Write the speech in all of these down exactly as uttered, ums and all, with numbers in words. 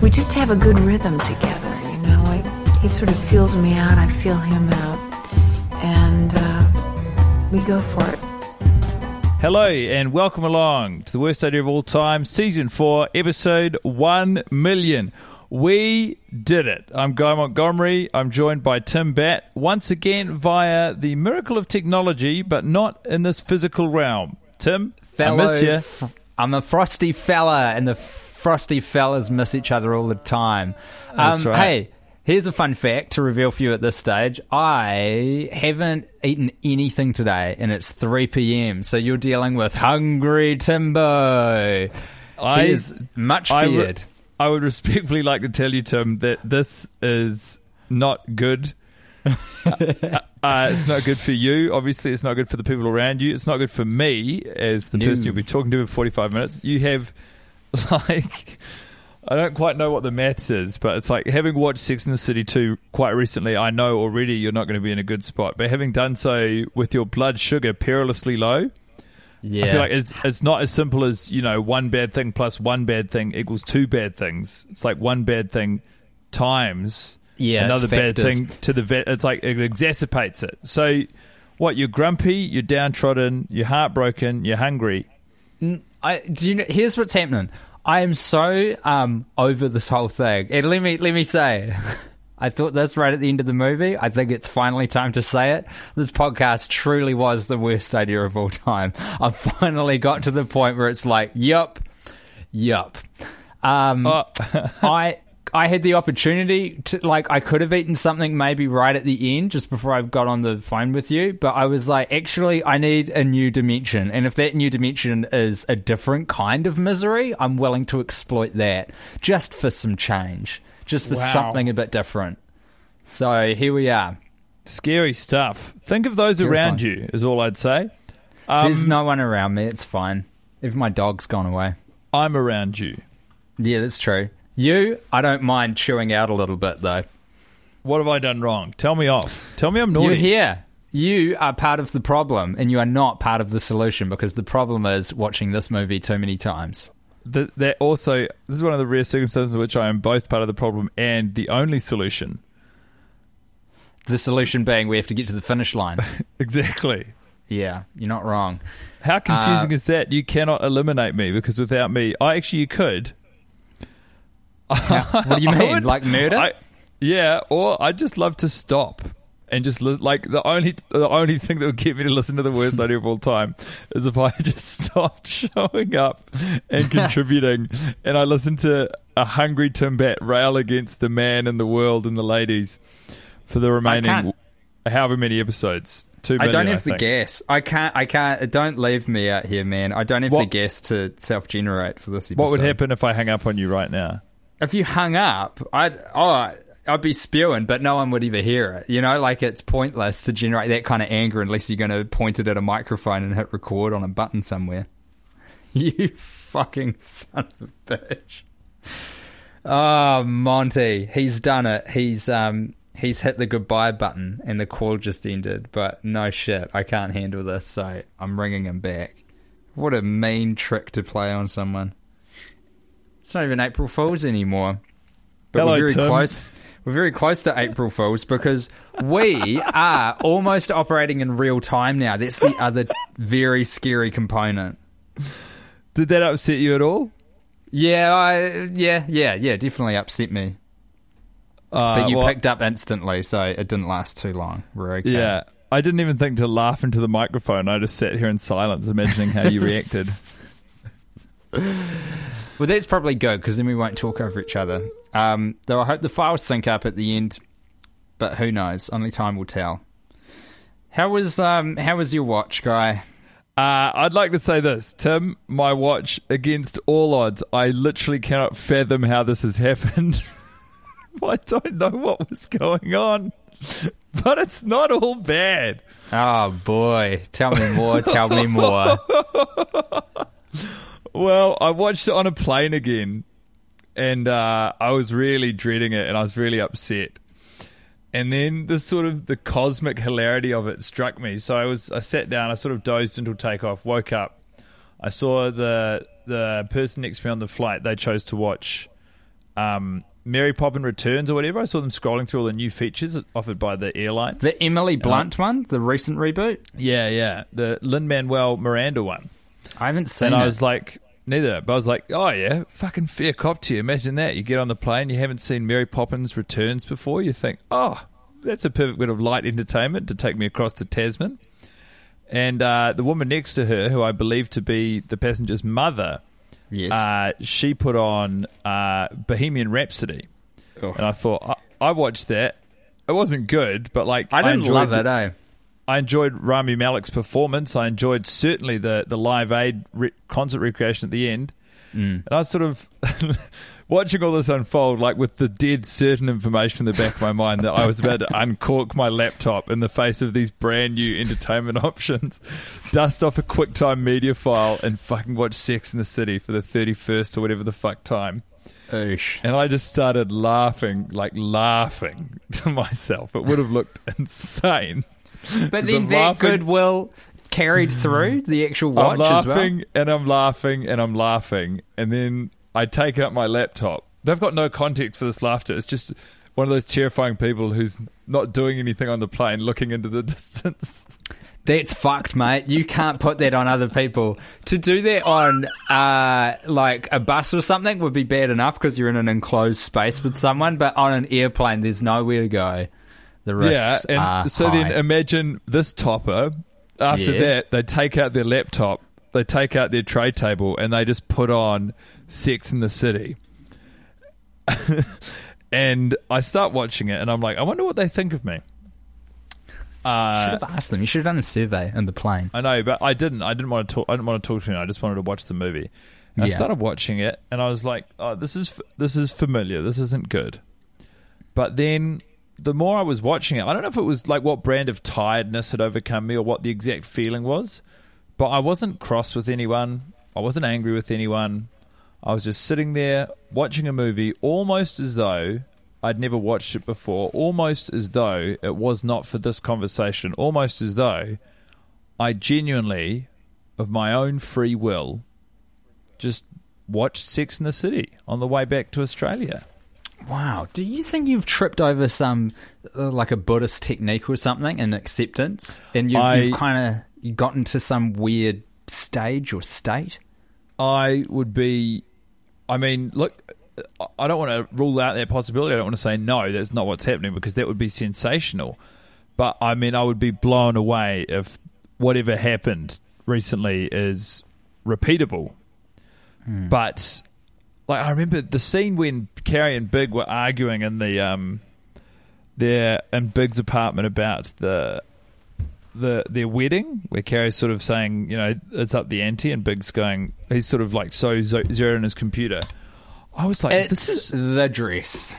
We just have a good rhythm together, you know. I, he sort of feels me out, I feel him out, and uh, we go for it. Hello and welcome along to The Worst Idea of All Time, Season four, Episode one million. We did it. I'm Guy Montgomery. I'm joined by Tim Batt, once again via the miracle of technology, but not in this physical realm. Tim, fellow, I miss you. F- I'm a frosty fella, and the frosty fellas miss each other all the time. Um, That's right. Hey, here's a fun fact to reveal for you at this stage. I haven't eaten anything today, and it's three p.m., so you're dealing with hungry Timbo. I, he is much feared. I, I would respectfully like to tell you, Tim, that this is not good. uh, it's not good for you. Obviously, it's not good for the people around you. It's not good for me as the New. person you'll be talking to in forty-five minutes. You have, like, I don't quite know what the maths is, but it's like having watched Sex in the City two quite recently, I know already you're not going to be in a good spot. But having done so with your blood sugar perilously low, yeah. I feel like it's it's not as simple as, you know, one bad thing plus one bad thing equals two bad things. It's like one bad thing times yeah, another bad thing to the vet. It's like it exacerbates it. So what, you're grumpy, you're downtrodden, you're heartbroken, you're hungry. I do you know, here's what's happening. I am so um, over this whole thing. And let me let me say I thought this right at the end of the movie. I think it's finally time to say it. This podcast truly was the worst idea of all time. I finally got to the point where it's like, yup, yup. Um, oh. I I had the opportunity to, like, I could have eaten something maybe right at the end just before I got on the phone with you, but I was like, actually, I need a new dimension. And if that new dimension is a different kind of misery, I'm willing to exploit that just for some change. Just for wow. something a bit different. So here we are. Scary stuff. Think of those Terrifying. around you is all I'd say. Um, There's no one around me. It's fine. Even my dog's gone away. I'm around you. Yeah, that's true. You, I don't mind chewing out a little bit, though. What have I done wrong? Tell me off. Tell me I'm naughty. You're here. You are part of the problem, and you are not part of the solution, because the problem is watching this movie too many times. That, that also, this is one of the rare circumstances in which I am both part of the problem and the only solution. The solution being we have to get to the finish line. Exactly. Yeah, you're not wrong. How confusing uh, is that? You cannot eliminate me, because without me, I actually you could. How, what do you mean? Would, like murder? I, yeah, or I'd just love to stop and just li- like the only the only thing that would get me to listen to The Worst Idea of All Time is if I just stopped showing up and contributing, and I listened to a hungry Tim Batt rail against the man and the world and the ladies for the remaining however many episodes. Two million, I don't have I the gas. I can't. I can't. Don't leave me out here, man. I don't have what, the gas to self-generate for this episode. What would happen if I hung up on you right now? If you hung up, I'd oh. I'd be spewing, but no one would even hear it. You know, like, it's pointless to generate that kind of anger unless you're going to point it at a microphone and hit record on a button somewhere. You fucking son of a bitch. Oh, Monty, he's done it. He's um he's hit the goodbye button and the call just ended. But no shit, I can't handle this, so I'm ringing him back. What a mean trick to play on someone. It's not even April Fool's anymore. But Hello, we're very Tim. close. We're very close to April Fool's because we are almost operating in real time now. That's the other very scary component. Did that upset you at all? Yeah, I, yeah, yeah, yeah. Definitely upset me. Uh, but you well, picked up instantly, so it didn't last too long. We're okay. Yeah, I didn't even think to laugh into the microphone. I just sat here in silence, imagining how you reacted. Well, that's probably good because then we won't talk over each other. Um, though I hope the files sync up at the end, but who knows? Only time will tell. How was um, how was your watch, Guy? Uh, I'd like to say this, Tim. My watch, against all odds, I literally cannot fathom how this has happened. I don't know what was going on, but it's not all bad. Oh boy! Tell me more. Tell me more. Well, I watched it on a plane again. And uh, I was really dreading it, and I was really upset. And then the sort of the cosmic hilarity of it struck me. So I was, I sat down, I sort of dozed until takeoff, woke up. I saw the the person next to me on the flight. They chose to watch um, Mary Poppins Returns or whatever. I saw them scrolling through all the new features offered by the airline. The Emily Blunt um, one, the recent reboot. Yeah, yeah, the Lin-Manuel Miranda one. I haven't seen and it. And I was like. Neither, but I was like, oh yeah, fucking fair cop to you. Imagine that. You get on the plane, you haven't seen Mary Poppins Returns before. You think, oh, that's a perfect bit of light entertainment to take me across to Tasman. And uh, the woman next to her, who I believe to be the passenger's mother, yes, uh, she put on uh, Bohemian Rhapsody. Oh. And I thought, I-, I watched that. It wasn't good, but like... I didn't I love it, the- eh? I enjoyed Rami Malek's performance. I enjoyed certainly the, the Live Aid re- concert recreation at the end. Mm. And I was sort of watching all this unfold, like with the dead certain information in the back of my mind that I was about to uncork my laptop in the face of these brand new entertainment options, dust off a QuickTime media file and fucking watch Sex in the City for the thirty-first or whatever the fuck time. Oosh. And I just started laughing, like laughing to myself. It would have looked insane. But then that laughing. goodwill carried through the actual watch I'm as well. I'm laughing and I'm laughing and I'm laughing. And then I take out my laptop. They've got no context for this laughter. It's just one of those terrifying people who's not doing anything on the plane looking into the distance. That's fucked, mate. You can't put that on other people. To do that on uh, like a bus or something would be bad enough because you're in an enclosed space with someone. But on an airplane, there's nowhere to go. The risks yeah, and are so high. Then imagine this topper. After yeah. that, they take out their laptop, they take out their tray table, and they just put on Sex in the City. And I start watching it, and I'm like, I wonder what they think of me. Uh, you should have asked them. You should have done a survey in the plane. I know, but I didn't. I didn't want to talk. I didn't want to talk to you. I just wanted to watch the movie. And yeah. I started watching it, and I was like, oh, this is this is familiar. This isn't good. But then. The more I was watching it, I don't know if it was like what brand of tiredness had overcome me or what the exact feeling was, but I wasn't cross with anyone. I wasn't angry with anyone. I was just sitting there watching a movie almost as though I'd never watched it before, almost as though it was not for this conversation, almost as though I genuinely, of my own free will, just watched Sex in the City on the way back to Australia. Wow, do you think you've tripped over some, uh, like a Buddhist technique or something, and acceptance, and you, I, you've kind of gotten to some weird stage or state? I would be, I mean, look, I don't want to rule out that possibility. I don't want to say, no, that's not what's happening, because that would be sensational. But, I mean, I would be blown away if whatever happened recently is repeatable. Hmm. But... Like I remember the scene when Carrie and Big were arguing in the um, their in Big's apartment about the the their wedding, where Carrie's sort of saying, you know, it's up the ante, and Big's going, he's sort of like so zeroed in his computer. I was like, it's this is the dress.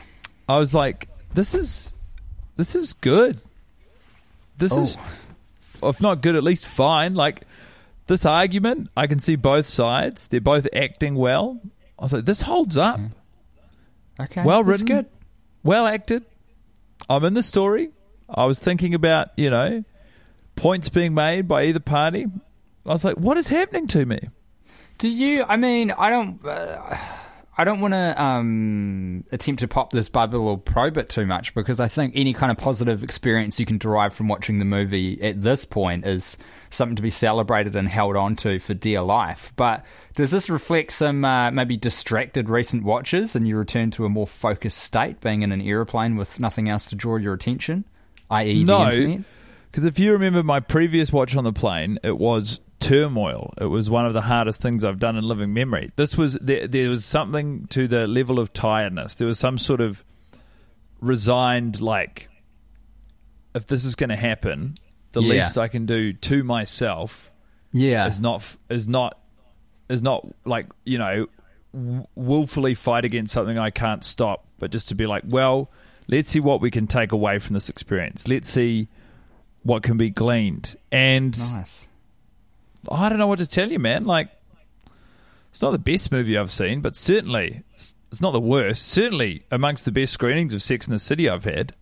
I was like, this is this is good. This oh. is, if not good, at least fine. Like this argument, I can see both sides. They're both acting well. I was like, this holds up. Okay. Well written. Good. Well acted. I'm in the story. I was thinking about, you know, points being made by either party. I was like, what is happening to me? Do you, I mean, I don't... Uh... I don't want to um, attempt to pop this bubble or probe it too much, because I think any kind of positive experience you can derive from watching the movie at this point is something to be celebrated and held on to for dear life. But does this reflect some uh, maybe distracted recent watches and you return to a more focused state, being in an aeroplane with nothing else to draw your attention, that is no, the internet? No, because if you remember my previous watch on the plane, it was... turmoil. It was one of the hardest things I've done in living memory. This was there, there was something to the level of tiredness. There was some sort of resigned, like, if this is going to happen, the yeah. least I can do to myself yeah. is not is not is not like, you know, willfully fight against something I can't stop, but just to be like, well, let's see what we can take away from this experience. Let's see what can be gleaned. And nice. I don't know what to tell you, man. Like, it's not the best movie I've seen, but certainly it's not the worst. Certainly amongst the best screenings of Sex in the City I've had.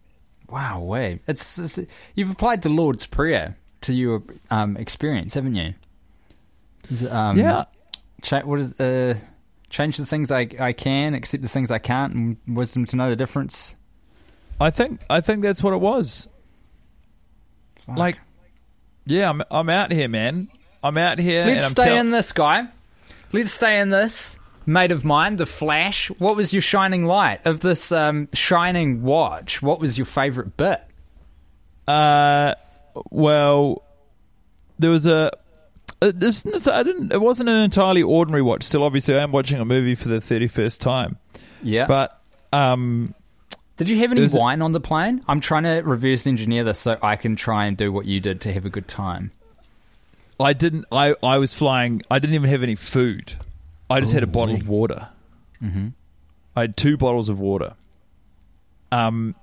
Wow, way it's, it's you've applied the Lord's Prayer to your um, experience, haven't you? Is it, um, yeah. Cha- what is uh, change the things I I can, accept the things I can't, and wisdom to know the difference. I think I think that's what it was. Fuck. Like, yeah, I'm I'm out here, man. I'm out here. Let's and I'm stay tell- in this, guy. Let's stay in this. Mate of mine, The Flash. What was your shining light of this um, shining watch? What was your favourite bit? Uh, well, there was a. Uh, this, this, I didn't. It wasn't an entirely ordinary watch. Still, obviously, I am watching a movie for the thirty-first time. Yeah, but um. Did you have any wine a- on the plane? I'm trying to reverse engineer this so I can try and do what you did to have a good time. I didn't. I, I was flying. I didn't even have any food. I just Ooh, had a bottle wait. of water. Mm-hmm. I had two bottles of water. Um,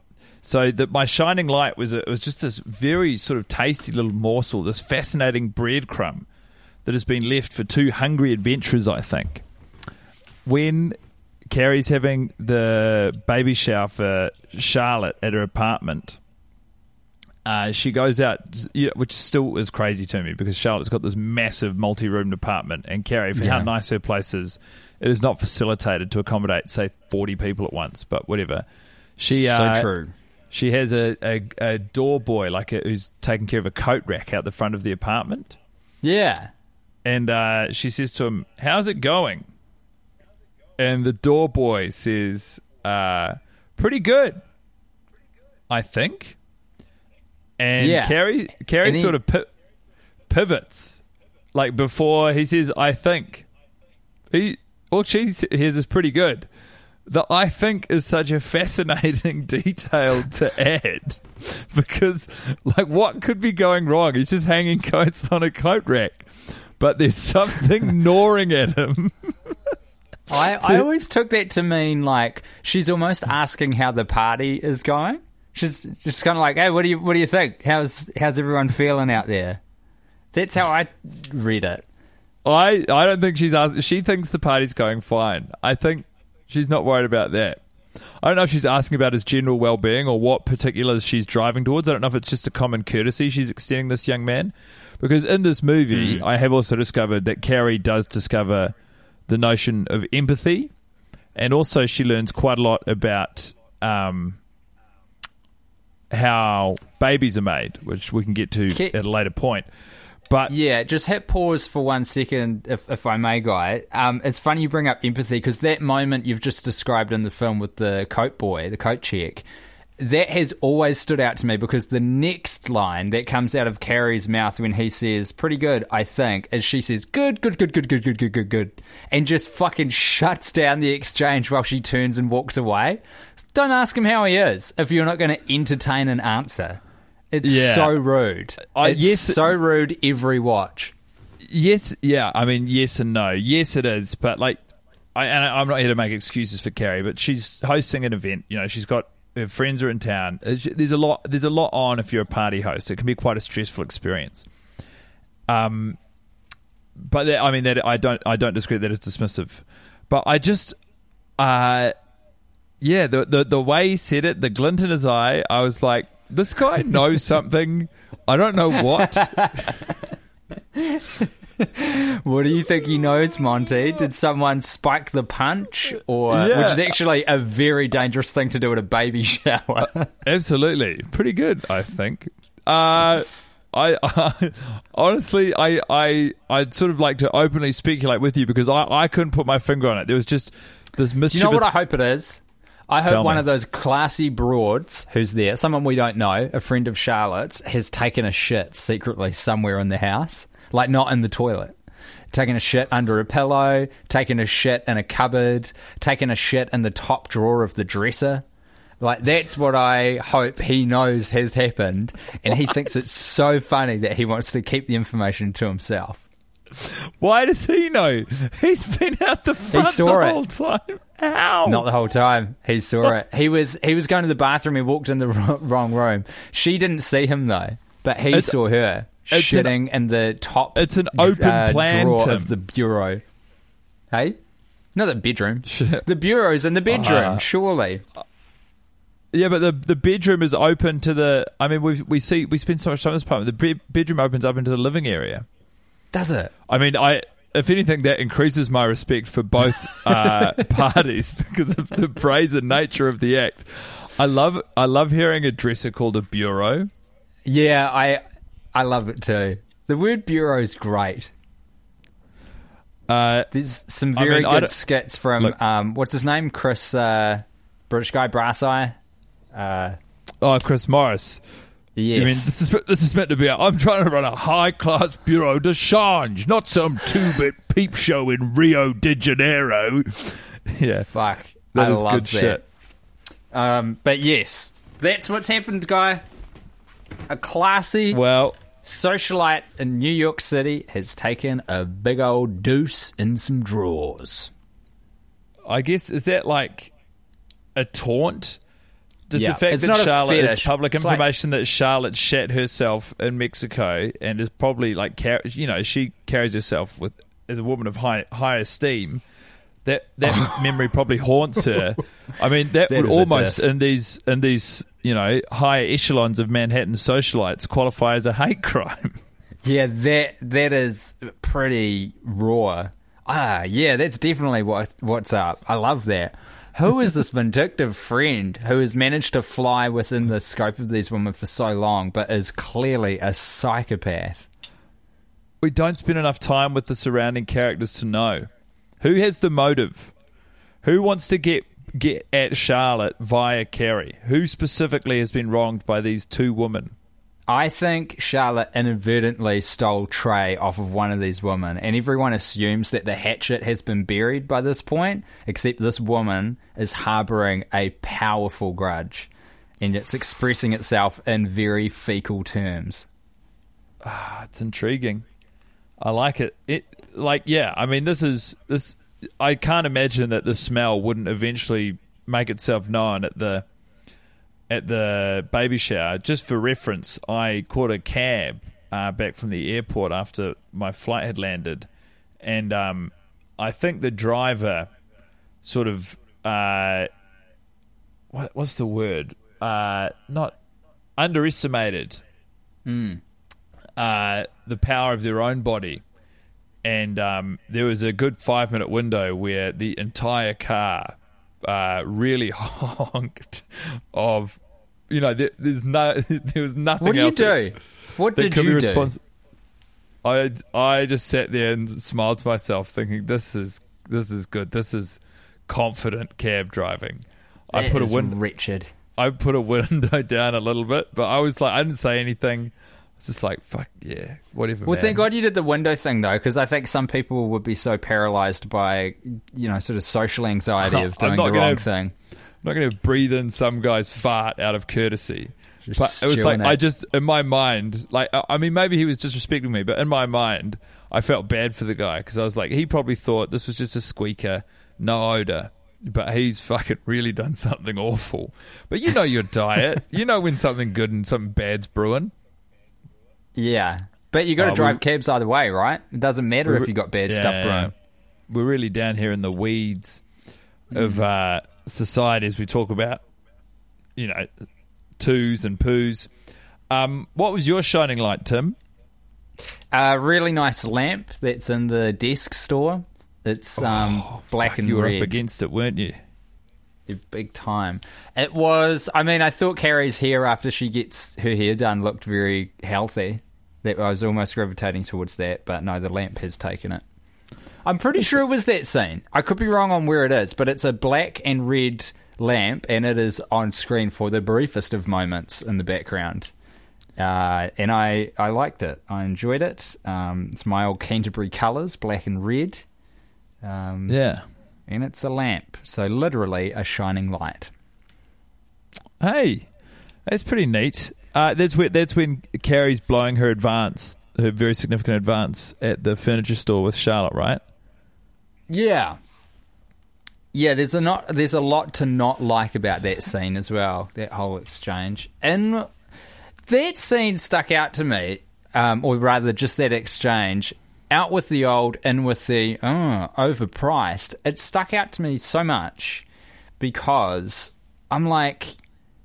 so that my shining light was a, it was just this very sort of tasty little morsel, this fascinating breadcrumb that has been left for two hungry adventurers. I think when Carrie's having the baby shower for Charlotte at her apartment. Uh, she goes out, which still is crazy to me because Charlotte's got this massive multi-room apartment, and Carrie, for yeah. how nice her place is, it is not facilitated to accommodate, say, forty people at once, but whatever. She, so uh, true. She has a, a, a door boy like a, who's taking care of a coat rack out the front of the apartment. Yeah. And uh, she says to him, how's it going? And the door boy says, uh, pretty good, I think. And yeah. Carrie, Carrie and then, sort of pi- pivots, like before he says, "I think." He, all she hears is pretty good. The "I think" is such a fascinating detail to add, because, like, what could be going wrong? He's just hanging coats on a coat rack, but there's something gnawing at him. I, I always took that to mean like she's almost asking how the party is going. She's just kind of like, hey, what do you what do you think? How's how's everyone feeling out there? That's how I read it. I, I don't think she's asking. She thinks the party's going fine. I think she's not worried about that. I don't know if she's asking about his general well-being or what particulars she's driving towards. I don't know if it's just a common courtesy she's extending this young man. Because in this movie, mm. I have also discovered that Carrie does discover the notion of empathy. And also she learns quite a lot about... Um, how babies are made, which we can get to Ke- at a later point. But yeah, just hit pause for one second, if if I may, Guy. Um, it's funny you bring up empathy, because that moment you've just described in the film with the coat boy, the coat check, that has always stood out to me, because the next line that comes out of Carrie's mouth when he says, pretty good, I think, is she says, good, good, good, good, good, good, good, good, good, and just fucking shuts down the exchange while she turns and walks away. Don't ask him how he is if you're not going to entertain an answer. It's yeah. so rude. I, it's yes, so rude every watch. Yes, yeah. I mean, yes and no. Yes, it is. But like, I, and I'm not here to make excuses for Carrie, but she's hosting an event. You know, she's got her friends are in town. There's a lot. There's a lot on if you're a party host. It can be quite a stressful experience. Um, but that, I mean, that I don't. I don't disagree that it's dismissive. But I just, uh. yeah, the, the the way he said it, the glint in his eye, I was like, this guy knows something. I don't know what. What do you think he knows, Monty? Did someone spike the punch? Or yeah. Which is actually a very dangerous thing to do at a baby shower. Absolutely. Pretty good, I think. Uh... I, I honestly, I, I, I'd sort of like to openly speculate with you because I, I couldn't put my finger on it. There was just this mischievous... Do you know what I hope it is? I hope Tell one me. of those classy broads who's there, someone we don't know, a friend of Charlotte's, has taken a shit secretly somewhere in the house, like not in the toilet. Taking a shit under a pillow, taking a shit in a cupboard, taking a shit in the top drawer of the dresser. Like, that's what I hope he knows has happened, and he thinks it's so funny that he wants to keep the information to himself. Why does he know? He's been out the front the whole time. How? Not the whole time. He saw it. He was he was going to the bathroom. He walked in the wrong room. She didn't see him, though, but he it's, saw her shitting an, in the top It's an open uh, plan drawer Tim. of the bureau. Hey? Not the bedroom. The bureau's in the bedroom, uh-huh. surely. Yeah, but the the bedroom is open to the... I mean, we we see we spend so much time in this apartment. The be- bedroom opens up into the living area. Does it? I mean, I if anything, that increases my respect for both uh, parties because of the brazen nature of the act. I love I love hearing a dresser called a bureau. Yeah, I I love it too. The word bureau is great. Uh, There's some very I mean, good skits from... Look, um, what's his name? Chris... Uh, British guy, Bradshaw. Uh, oh, Chris Morris. Yes. I mean, this is, this is meant to be a, I'm trying to run a high-class bureau de change, not some two-bit peep show in Rio de Janeiro. Yeah. Fuck. That I is love good that. shit. Um, but yes, that's what's happened, Guy. A classy well, socialite in New York City has taken a big old deuce in some drawers. I guess, is that like... a taunt? Does yeah. the fact it's that Charlotte is public it's information like, that Charlotte shat herself in Mexico and is probably like car- you know she carries herself with as a woman of high high esteem, that that memory probably haunts her. I mean that, that would almost in these in these you know higher echelons of Manhattan socialites qualify as a hate crime. Yeah, that that is pretty raw. Ah, yeah, that's definitely what what's up. I love that. Who is this vindictive friend who has managed to fly within the scope of these women for so long but is clearly a psychopath? We don't spend enough time with the surrounding characters to know. Who has the motive? Who wants to get, get at Charlotte via Carrie? Who specifically has been wronged by these two women? I think Charlotte inadvertently stole Trey off of one of these women, and everyone assumes that the hatchet has been buried by this point, except this woman is harbouring a powerful grudge, and it's expressing itself in very fecal terms. Ah, it's intriguing. I like it. It like, yeah, I mean, this is... this. I can't imagine that the smell wouldn't eventually make itself known at the... At the baby shower. Just for reference, I caught a cab uh, back from the airport after my flight had landed, and um, I think the driver sort of uh, what, what's the word? Uh, not underestimated mm. uh, the power of their own body, and um, there was a good five minute window where the entire car. Uh, really honked of, you know, there, there's no, there was nothing. What do you do? That, what did you respons- do? I I just sat there and smiled to myself, thinking this is this is good. This is confident cab driving. That I put is a win- wretched. I put a window down a little bit, but I was like, I didn't say anything. It's just like, fuck, yeah, whatever, Well, man. Thank God you did the window thing, though, because I think some people would be so paralysed by, you know, sort of social anxiety of doing the wrong gonna, thing. I'm not going to breathe in some guy's fart out of courtesy. Just but it was like, it. I just, in my mind, like, I mean, maybe he was disrespecting me, but in my mind, I felt bad for the guy, because I was like, he probably thought this was just a squeaker, no odour. But he's fucking really done something awful. But you know your diet. You know when something good and something bad's brewing. Yeah, but you got to oh, drive cabs either way, right? It doesn't matter if you got bad yeah, stuff brewing. Yeah. We're really down here in the weeds. mm. of uh, society as we talk about, you know, twos and poos. Um, what was your shining light, Tim? A really nice lamp that's in the desk store. It's um, oh, black fuck, and you red. You were up against it, weren't you? Big time. It was, I mean, I thought Carrie's hair after she gets her hair done looked very healthy. That I was almost gravitating towards that, but no, the lamp has taken it. I'm pretty sure it was that scene. I could be wrong on where it is, but it's a black and red lamp, and it is on screen for the briefest of moments in the background. Uh, and I, I liked it. I enjoyed it. Um, it's my old Canterbury colours, black and red. Um, yeah. And it's a lamp, so literally a shining light. Hey, that's pretty neat. Uh, that's, where, that's when Carrie's blowing her advance, her very significant advance at the furniture store with Charlotte, right? Yeah. Yeah, there's a not there's a lot to not like about that scene as well, that whole exchange. And that scene stuck out to me, um, or rather just that exchange. Out with the old, in with the oh, overpriced. It stuck out to me so much because I'm like,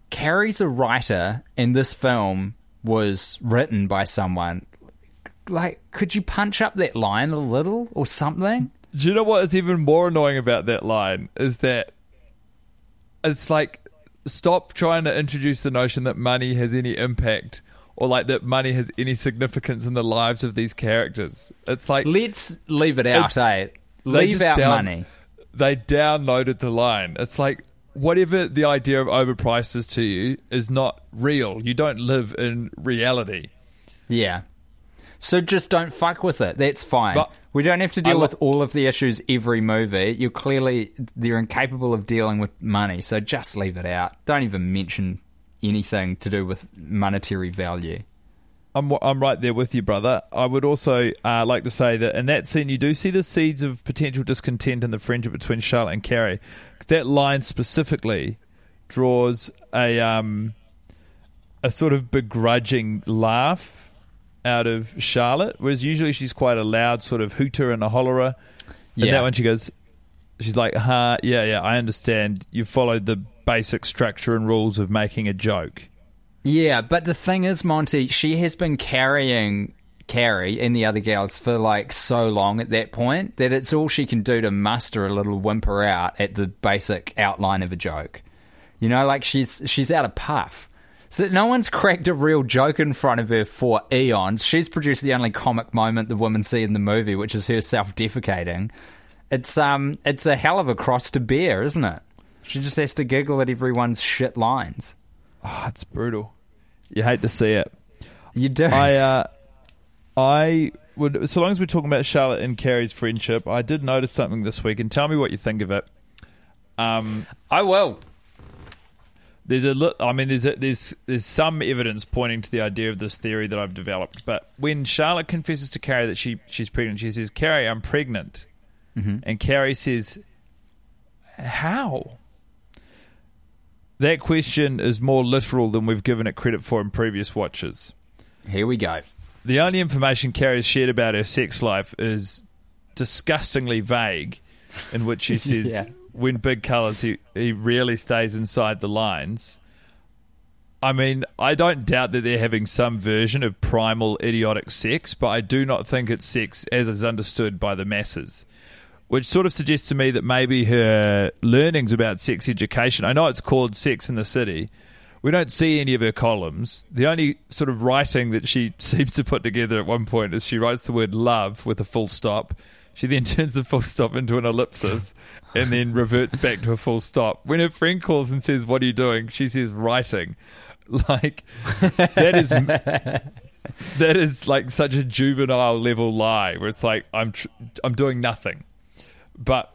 Carrie's a writer and this film was written by someone. Like, could you punch up that line a little or something? Do you know what is even more annoying about that line is that it's like, stop trying to introduce the notion that money has any impact or like that money has any significance in the lives of these characters. It's like, let's leave it out, eh? Leave out down, money. They downloaded the line. It's like, whatever the idea of overpriced is to you is not real. You don't live in reality. Yeah. So just don't fuck with it. That's fine. But we don't have to deal lo- with all of the issues every movie. You're clearly, they're incapable of dealing with money, so just leave it out. Don't even mention anything to do with monetary value. I'm I'm right there with you, brother. I would also uh, like to say that in that scene, you do see the seeds of potential discontent in the friendship between Charlotte and Carrie. That line specifically draws a um a sort of begrudging laugh out of Charlotte, whereas usually she's quite a loud sort of hooter and a hollerer. Yeah. And that one she goes, she's like, "Ha, huh, yeah, yeah, I understand. You followed the basic structure and rules of making a joke." Yeah, but the thing is, Monty, she has been carrying Carrie and the other gals for like so long at that point that it's all she can do to muster a little whimper out at the basic outline of a joke. You know, like she's she's out of puff. So no one's cracked a real joke in front of her for eons. She's produced the only comic moment the women see in the movie, which is her self-defecating. It's um, it's a hell of a cross to bear, isn't it? She just has to giggle at everyone's shit lines. Oh, it's brutal. You hate to see it. You do. I, uh, I would. So long as we're talking about Charlotte and Carrie's friendship, I did notice something this week, and tell me what you think of it. Um, I will. There's a. Li- I mean, there's a, there's there's some evidence pointing to the idea of this theory that I've developed. But when Charlotte confesses to Carrie that she she's pregnant, she says, "Carrie, I'm pregnant," mm-hmm. and Carrie says, "How?" That question is more literal than we've given it credit for in previous watches. Here we go. The only information Carrie's shared about her sex life is disgustingly vague, in which she says, yeah. when Big colours, he, he rarely stays inside the lines. I mean, I don't doubt that they're having some version of primal, idiotic sex, but I do not think it's sex as is understood by the masses. Which sort of suggests to me that maybe her learnings about sex education, I know it's called Sex in the City, we don't see any of her columns. The only sort of writing that she seems to put together at one point is she writes the word love with a full stop. She then turns the full stop into an ellipsis and then reverts back to a full stop. When her friend calls and says, "What are you doing?" she says, "Writing." Like, that is... that is like such a juvenile level lie where it's like, I'm tr- I'm doing nothing. But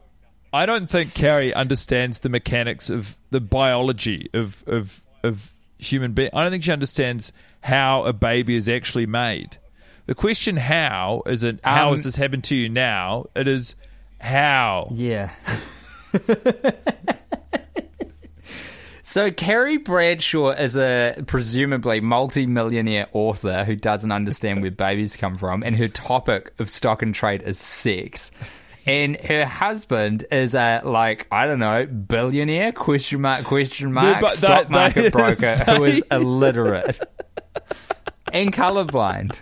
I don't think Carrie understands the mechanics of the biology of of, of human beings. I don't think she understands how a baby is actually made. The question how isn't how um, has this happened to you now? It is how. Yeah. So Carrie Bradshaw is a presumably multi-millionaire author who doesn't understand where babies come from, and her topic of stock and trade is sex. And her husband is a, like, I don't know, billionaire, question mark, question mark, yeah, stock that, market that, broker that, who is illiterate and colorblind.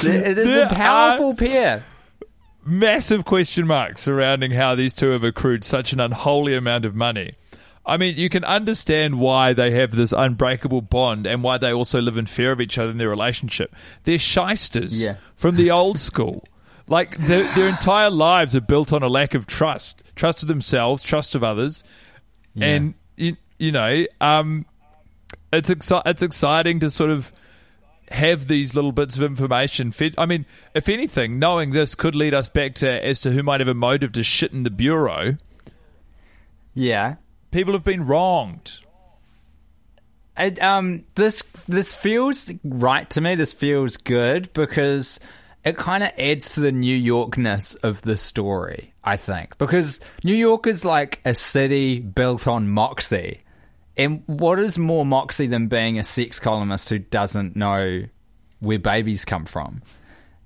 It is a powerful pair. Massive question marks surrounding how these two have accrued such an unholy amount of money. I mean, you can understand why they have this unbreakable bond and why they also live in fear of each other in their relationship. They're shysters yeah. from the old school. Like, their, their entire lives are built on a lack of trust. Trust of themselves, trust of others. Yeah. And, you, you know, um, it's exci- it's exciting to sort of have these little bits of information fed. I mean, if anything, knowing this could lead us back to as to who might have a motive to shit in the bureau. Yeah. People have been wronged. It, um, this this feels right to me. This feels good because it kind of adds to the New Yorkness of the story, I think. Because New York is like a city built on moxie. And what is more moxie than being a sex columnist who doesn't know where babies come from?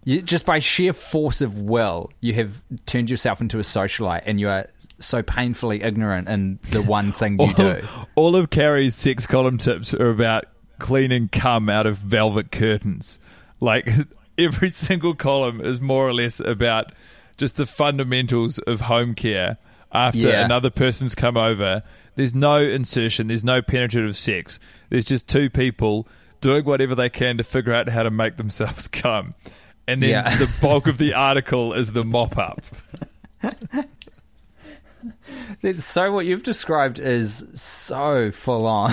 You, just by sheer force of will, you have turned yourself into a socialite and you are so painfully ignorant in the one thing you all, do. All of Carrie's sex column tips are about cleaning cum out of velvet curtains. Like, every single column is more or less about just the fundamentals of home care after yeah. another person's come over. There's no insertion. There's no penetrative sex. There's just two people doing whatever they can to figure out how to make themselves come. And then yeah. the bulk of the article is the mop-up. So what you've described is so full-on.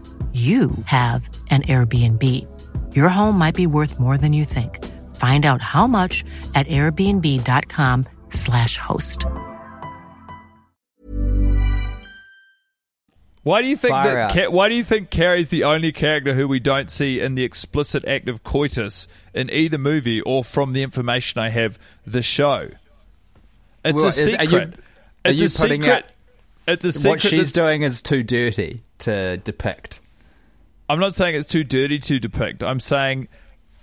you have an Airbnb. Your home might be worth more than you think. Find out how much at airbnb.com slash host. Why do you think Fire that? Out. Why do you think Carrie's the only character who we don't see in the explicit act of coitus in either movie or from the information I have, the show? It's well, a is, secret. Are you, are it's you a putting secret. Out, it's a secret. What she's doing is too dirty to depict. I'm not saying it's too dirty to depict. I'm saying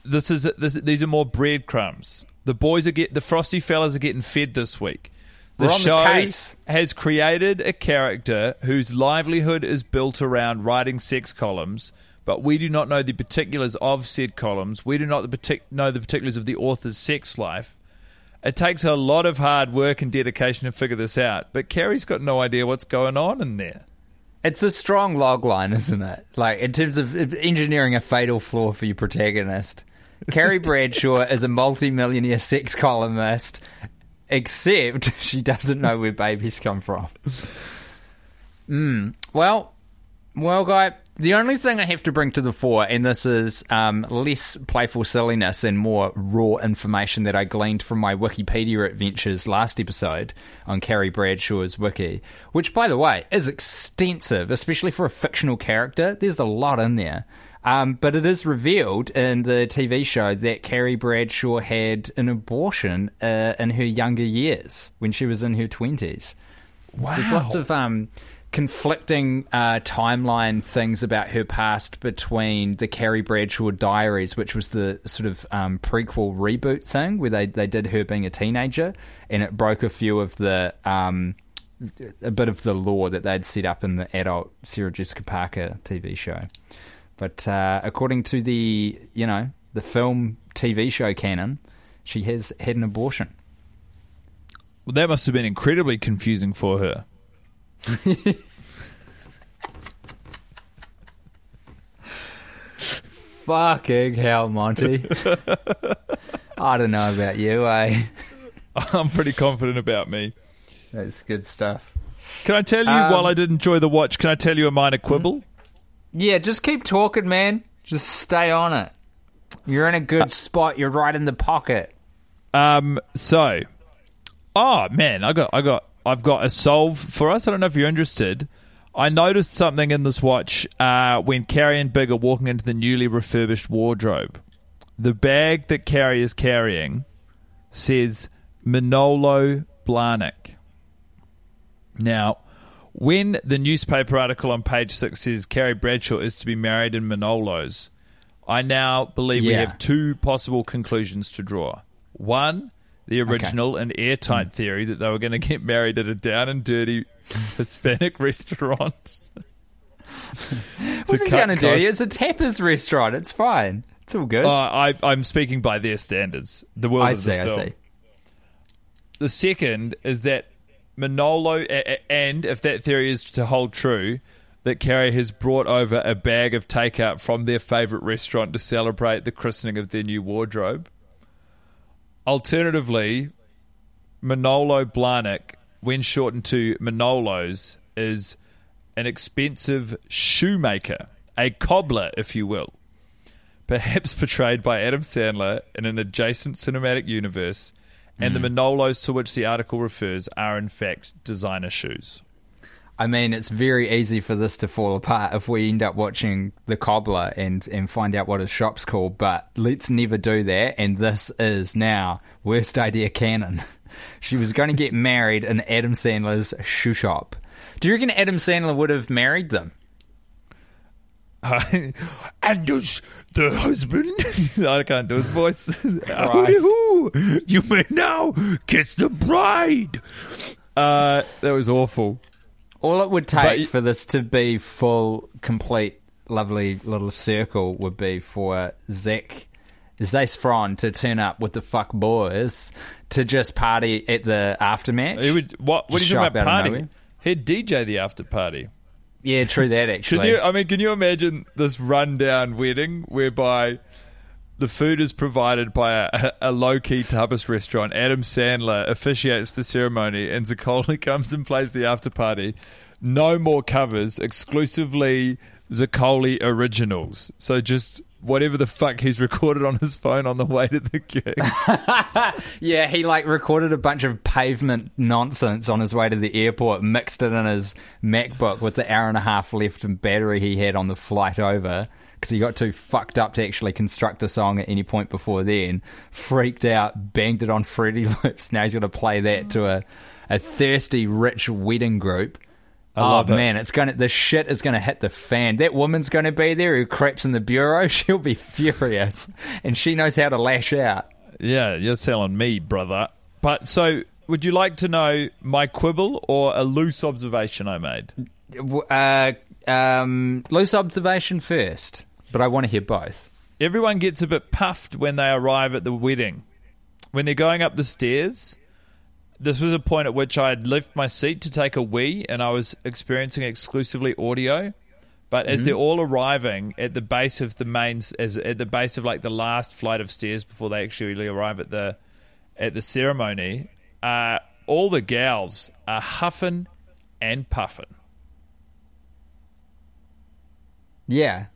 this is this, these are more breadcrumbs. The boys are get the frosty fellas are getting fed this week. The show has created a character whose livelihood is built around writing sex columns, but we do not know the particulars of said columns. We do not the partic- know the particulars of the author's sex life. It takes a lot of hard work and dedication to figure this out, but Carrie's got no idea what's going on in there. It's a strong log line, isn't it? Like, in terms of engineering a fatal flaw for your protagonist. Carrie Bradshaw is a multi-millionaire sex columnist, except she doesn't know where babies come from. Mm. Well, well, Guy, The only thing I have to bring to the fore, and this is um, less playful silliness and more raw information that I gleaned from my Wikipedia adventures last episode on Carrie Bradshaw's wiki, which, by the way, is extensive, especially for a fictional character. There's a lot in there. Um, but it is revealed in the T V show that Carrie Bradshaw had an abortion uh, in her younger years when she was in her twenties. Wow. There's lots of... Um, conflicting uh, timeline things about her past between the Carrie Bradshaw Diaries, which was the sort of um, prequel reboot thing where they, they did her being a teenager, and it broke a few of the um, a bit of the lore that they'd set up in the adult Sarah Jessica Parker T V show. But uh, according to the you know the film T V show canon, she has had an abortion. Well, that must have been incredibly confusing for her. Fucking hell, Monty. I don't know about you, eh? I'm pretty confident about me. That's good stuff. Can I tell you, um, while I did enjoy the watch, can I tell you a minor quibble? Yeah, just keep talking, man. Just stay on it. You're in a good uh, spot. You're right in the pocket. Um. So, oh man, I got, I got. I've got a solve for us. I don't know if you're interested. I noticed something in this watch uh, when Carrie and Big are walking into the newly refurbished wardrobe. The bag that Carrie is carrying says Manolo Blahnik. Now, when the newspaper article on page six says Carrie Bradshaw is to be married in Manolo's, I now believe yeah. we have two possible conclusions to draw. One... the original okay. and airtight theory that they were going to get married at a down and dirty Hispanic restaurant. It wasn't down and dirty. It's a tapas restaurant. It's fine. It's all good. Uh, I, I'm speaking by their standards. The world I of see, the film. I see. The second is that Manolo, and if that theory is to hold true, that Carrie has brought over a bag of takeout from their favourite restaurant to celebrate the christening of their new wardrobe. Alternatively, Manolo Blahnik, when shortened to Manolo's, is an expensive shoemaker, a cobbler, if you will, perhaps portrayed by Adam Sandler in an adjacent cinematic universe, and mm. the Manolo's to which the article refers are, in fact, designer shoes. I mean, it's very easy for this to fall apart if we end up watching The Cobbler and, and find out what his shop's called, but let's never do that, and this is now Worst Idea canon. She was going to get married in Adam Sandler's shoe shop. Do you reckon Adam Sandler would have married them? Uh, and the husband... I can't do his voice. You may now kiss the bride. Uh, that was awful. All it would take you, for this to be full, complete, lovely little circle would be for Zac, Zac Efron to turn up with the fuck boys to just party at the aftermatch. He would, what what are you talking about party? He'd D J the after party. Yeah, true that, actually. Can you, I mean, can you imagine this rundown wedding whereby the food is provided by a, a low-key tapas restaurant. Adam Sandler officiates the ceremony and Zaccoli comes and plays the after-party. No more covers, exclusively Zaccoli originals. So just whatever the fuck he's recorded on his phone on the way to the gig. Yeah, he like recorded a bunch of pavement nonsense on his way to the airport, mixed it in his MacBook with the hour and a half left and battery he had on the flight over. Because he got too fucked up to actually construct a song at any point before then. Freaked out, banged it on Freddy loops. Now he's got to play that to a, a thirsty, rich wedding group. I oh, love man, it. it's gonna the shit is gonna hit the fan. That woman's gonna be there who creeps in the bureau. She'll be furious, and she knows how to lash out. Yeah, you're telling me, brother. But so, would you like to know my quibble or a loose observation I made? Uh, um, loose observation first. But I want to hear both. Everyone gets a bit puffed when they arrive at the wedding. When they're going up the stairs, this was a point at which I had left my seat to take a wee and I was experiencing exclusively audio. But as mm-hmm. they're all arriving at the base of the main, as at the base of like the last flight of stairs before they actually arrive at the at the ceremony, uh, all the gals are huffing and puffing. Yeah.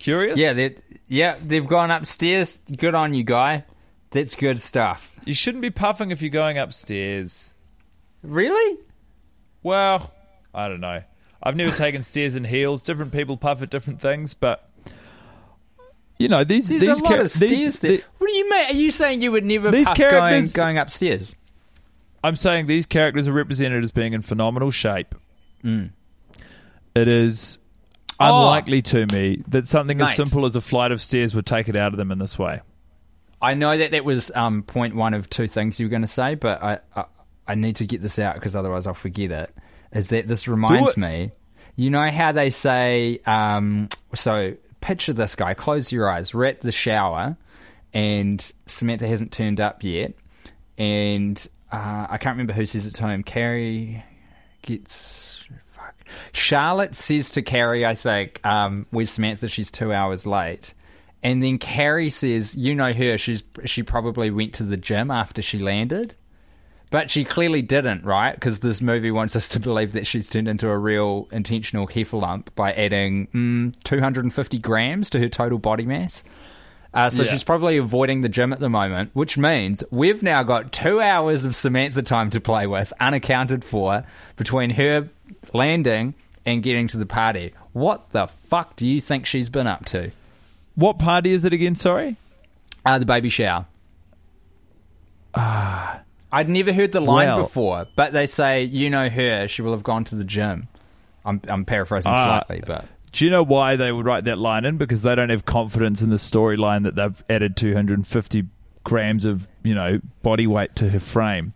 Curious? Yeah, they yeah, they've gone upstairs. Good on you, Guy. That's good stuff. You shouldn't be puffing if you're going upstairs. Really? Well, I don't know. I've never taken stairs in heels. Different people puff at different things, but you know these. There's these a lot char- of stairs these, there. The, what do you mean? Are you saying you would never these puff going, going upstairs? I'm saying these characters are represented as being in phenomenal shape. Mm. It is oh. unlikely to me that something Mate. as simple as a flight of stairs would take it out of them in this way. I know that that was um, point one of two things you were going to say, but I, I I need to get this out because otherwise I'll forget it. Is that this reminds me, you know how they say, um, so picture this guy, close your eyes, we're at the shower and Samantha hasn't turned up yet and uh, I can't remember who says it to him, Carrie gets, fuck, Charlotte says to Carrie, I think, um, where's Samantha, she's two hours late. And then Carrie says, you know her, she's she probably went to the gym after she landed. But she clearly didn't, right? Because this movie wants us to believe that she's turned into a real intentional heffalump by adding mm, two hundred fifty grams to her total body mass. Uh, so yeah. she's probably avoiding the gym at the moment, which means we've now got two hours of Samantha time to play with, unaccounted for, between her landing and getting to the party. What the fuck do you think she's been up to? What party is it again, sorry? Uh, the baby shower. Ah... Uh... I'd never heard the line well, before, but they say, you know her, she will have gone to the gym. I'm, I'm paraphrasing uh, slightly, but... Do you know why they would write that line in? Because they don't have confidence in the storyline that they've added two hundred fifty grams of, you know, body weight to her frame.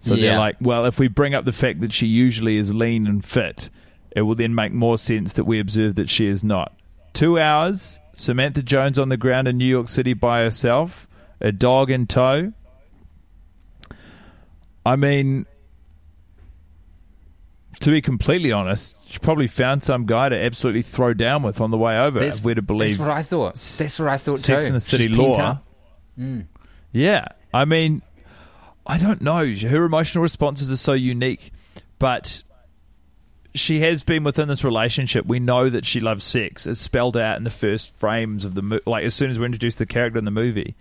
So yeah. they're like, well, if we bring up the fact that she usually is lean and fit, it will then make more sense that we observe that she is not. Two hours, Samantha Jones on the ground in New York City by herself, a dog in tow... I mean, to be completely honest, she probably found some guy to absolutely throw down with on the way over. That's, if we're to believe that's what I thought. That's what I thought Sex too. in the City law. Mm. Yeah, I mean, I don't know. Her emotional responses are so unique, but she has been within this relationship. We know that she loves sex. It's spelled out in the first frames of the movie, like as soon as we're introduced to the character in the movie.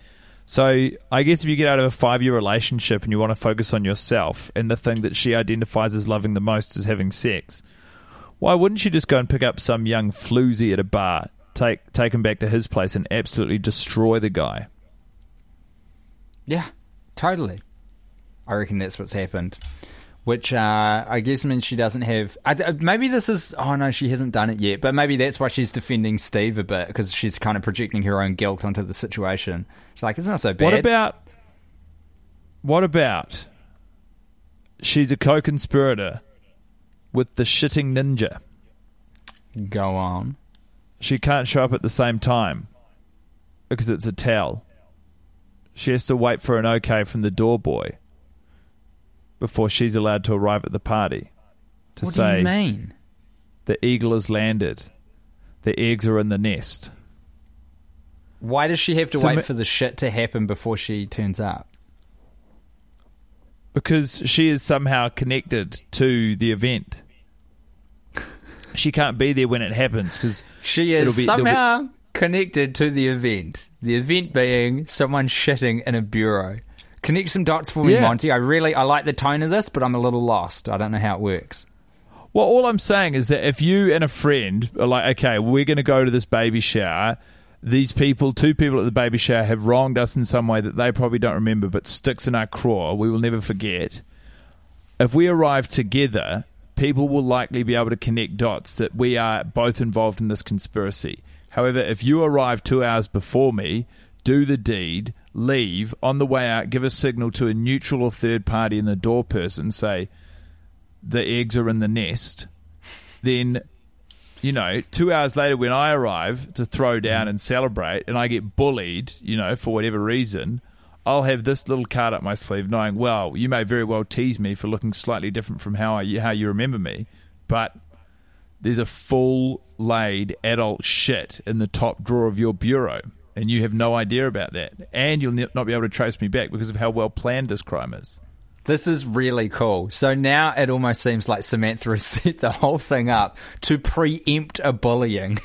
So I guess if you get out of a five-year relationship and you want to focus on yourself and the thing that she identifies as loving the most is having sex, why wouldn't she just go and pick up some young floozy at a bar, take take him back to his place and absolutely destroy the guy? Yeah, totally. I reckon that's what's happened, which uh, I guess means she doesn't have... I, maybe this is... Oh, no, she hasn't done it yet, but maybe that's why she's defending Steve a bit because she's kind of projecting her own guilt onto the situation. She's like, it's not so bad. What about... What about... She's a co-conspirator with the shitting ninja. Go on. She can't show up at the same time because it's a towel. She has to wait for an okay from the door boy before she's allowed to arrive at the party to what say, do you mean? The eagle has landed. The eggs are in the nest. Why does she have to so wait ma- for the shit to happen before she turns up? Because she is somehow connected to the event. She can't be there when it happens because she is be, somehow be- connected to the event. The event being someone shitting in a bureau. Connect some dots for me, yeah. Monty. I really, I like the tone of this, but I'm a little lost. I don't know how it works. Well, all I'm saying is that if you and a friend are like, okay, we're going to go to this baby shower. These people, two people at the baby shower have wronged us in some way that they probably don't remember, but sticks in our craw. We will never forget. If we arrive together, people will likely be able to connect dots that we are both involved in this conspiracy. However, if you arrive two hours before me, do the deed, leave, on the way out, give a signal to a neutral or third party in the door person, say, the eggs are in the nest. Then, you know, two hours later when I arrive to throw down and celebrate and I get bullied, you know, for whatever reason, I'll have this little card up my sleeve knowing, well, you may very well tease me for looking slightly different from how, I, how you remember me, but there's a full-laid adult shit in the top drawer of your bureau. And you have no idea about that. And you'll not be able to trace me back because of how well planned this crime is. This is really cool. So now it almost seems like Samantha has set the whole thing up to preempt a bullying,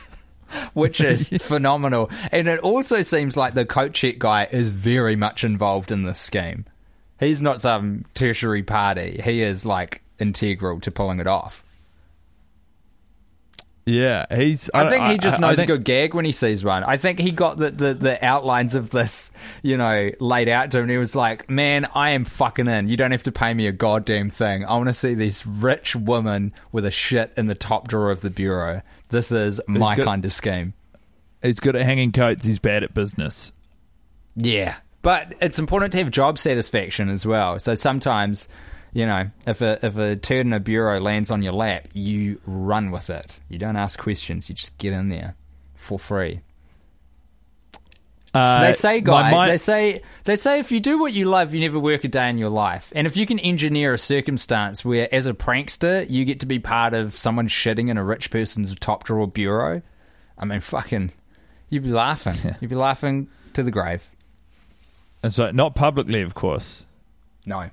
which is phenomenal. And it also seems like the coat check guy is very much involved in this scheme. He's not some tertiary party. He is, like, integral to pulling it off. Yeah, he's... I, I think he just I, knows I think, a good gag when he sees one. I think he got the, the, the outlines of this, you know, laid out to him. He was like, man, I am fucking in. You don't have to pay me a goddamn thing. I want to see this rich woman with a shit in the top drawer of the bureau. This is my good, kind of scheme. He's good at hanging coats. He's bad at business. Yeah, but it's important to have job satisfaction as well. So sometimes... You know, if a if a turd in a bureau lands on your lap, you run with it. You don't ask questions. You just get in there for free. Uh, they say, guy, mind- they say, they say, if you do what you love, you never work a day in your life. And if you can engineer a circumstance where, as a prankster, you get to be part of someone shitting in a rich person's top drawer bureau, I mean, fucking, you'd be laughing. Yeah. You'd be laughing to the grave. And so, not publicly, of course. No.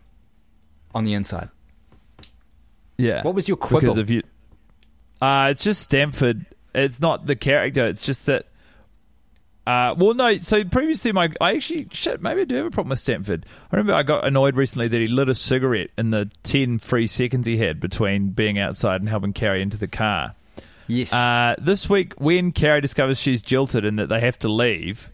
On the inside. Yeah. What was your quibble? Because if you, uh, it's just Stanford. It's not the character. It's just that... Uh, well, no. So previously, my I actually... Shit, maybe I do have a problem with Stanford. I remember I got annoyed recently that he lit a cigarette in the ten free seconds he had between being outside and helping Carrie into the car. Yes. Uh, this week, when Carrie discovers she's jilted and that they have to leave,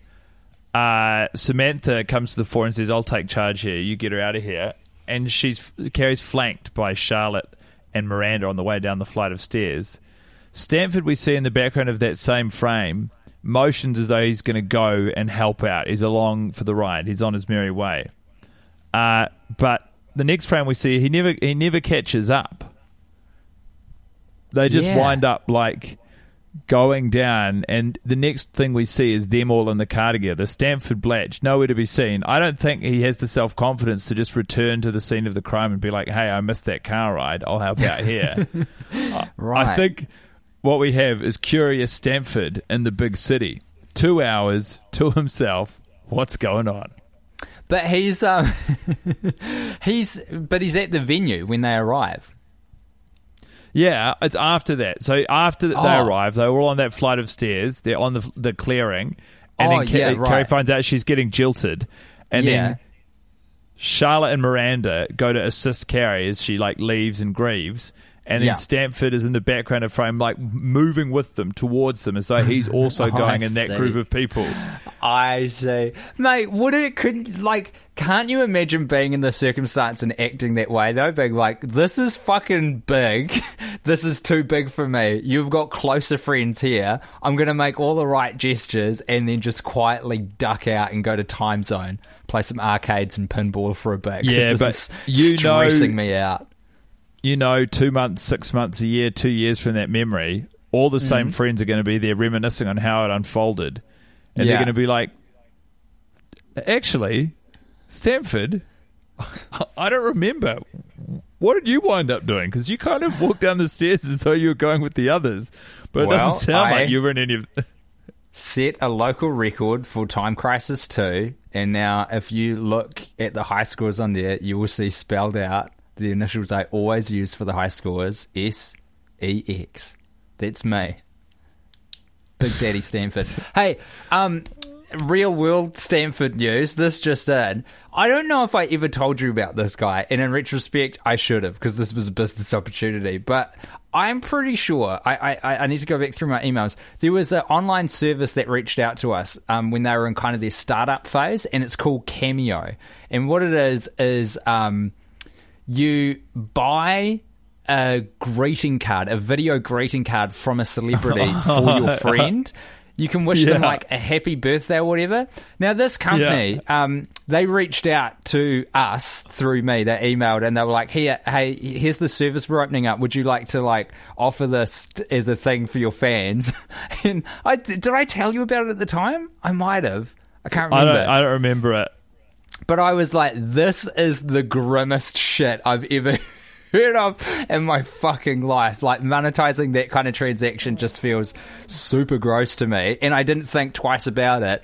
uh, Samantha comes to the fore and says, I'll take charge here. You get her out of here. And she's Carrie's flanked by Charlotte and Miranda on the way down the flight of stairs. Stanford, we see in the background of that same frame, motions as though he's going to go and help out. He's along for the ride. He's on his merry way. Uh, but the next frame we see, he never he never catches up. They just yeah. wind up like going down, and the next thing we see is them all in the car together. Stanford Blatch, nowhere to be seen. I don't think he has the self-confidence to just return to the scene of the crime and be like, hey, I missed that car ride. I'll help out here. Right. I think what we have is curious Stanford in the big city. Two hours to himself. What's going on? But he's, um, he's, but he's at the venue when they arrive. Yeah, it's after that. So after that oh. they arrive, they were all on that flight of stairs. They're on the the clearing. And oh, then Ca- yeah, right. Carrie finds out she's getting jilted. And yeah. then Charlotte and Miranda go to assist Carrie as she like leaves and grieves. And then yeah. Stanford is in the background of frame, like moving with them, towards them, as though he's also oh, going I in see. that group of people. I see. Mate, wouldn't it, could, like... Can't you imagine being in the circumstance and acting that way, though? Being like, this is fucking big. This is too big for me. You've got closer friends here. I'm going to make all the right gestures and then just quietly duck out and go to Time Zone, play some arcades and pinball for a bit. Yeah, this but is you stressing know, me out. You know, two months, six months, a year, two years from that memory, all the mm-hmm. same friends are going to be there reminiscing on how it unfolded. And yeah. they're going to be like, actually... Stanford, I don't remember. What did you wind up doing? Because you kind of walked down the stairs as though you were going with the others, but well, it doesn't sound I like you were in any of. Set a local record for Time Crisis two, and now if you look at the high scores on there, you will see spelled out the initials I always use for the high scores: S E X. That's me, Big Daddy Stanford. Hey, um. Real world Stanford news. This just in. I don't know if I ever told you about this guy, and in retrospect, I should have, because this was a business opportunity. But I'm pretty sure I, I, I need to go back through my emails. There was an online service that reached out to us um, when they were in kind of their startup phase, and it's called Cameo. And what it is is um, you buy a greeting card, a video greeting card from a celebrity for your friend. You can wish yeah. them, like, a happy birthday or whatever. Now, this company, yeah. um, they reached out to us through me. They emailed, and they were like, hey, hey, here's the service we're opening up. Would you like to, like, offer this as a thing for your fans? And I, did I tell you about it at the time? I might have. I can't remember. I don't, I don't remember it. But I was like, this is the grimmest shit I've ever heard of in my fucking life. Like, monetizing that kind of transaction just feels super gross to me, and I didn't think twice about it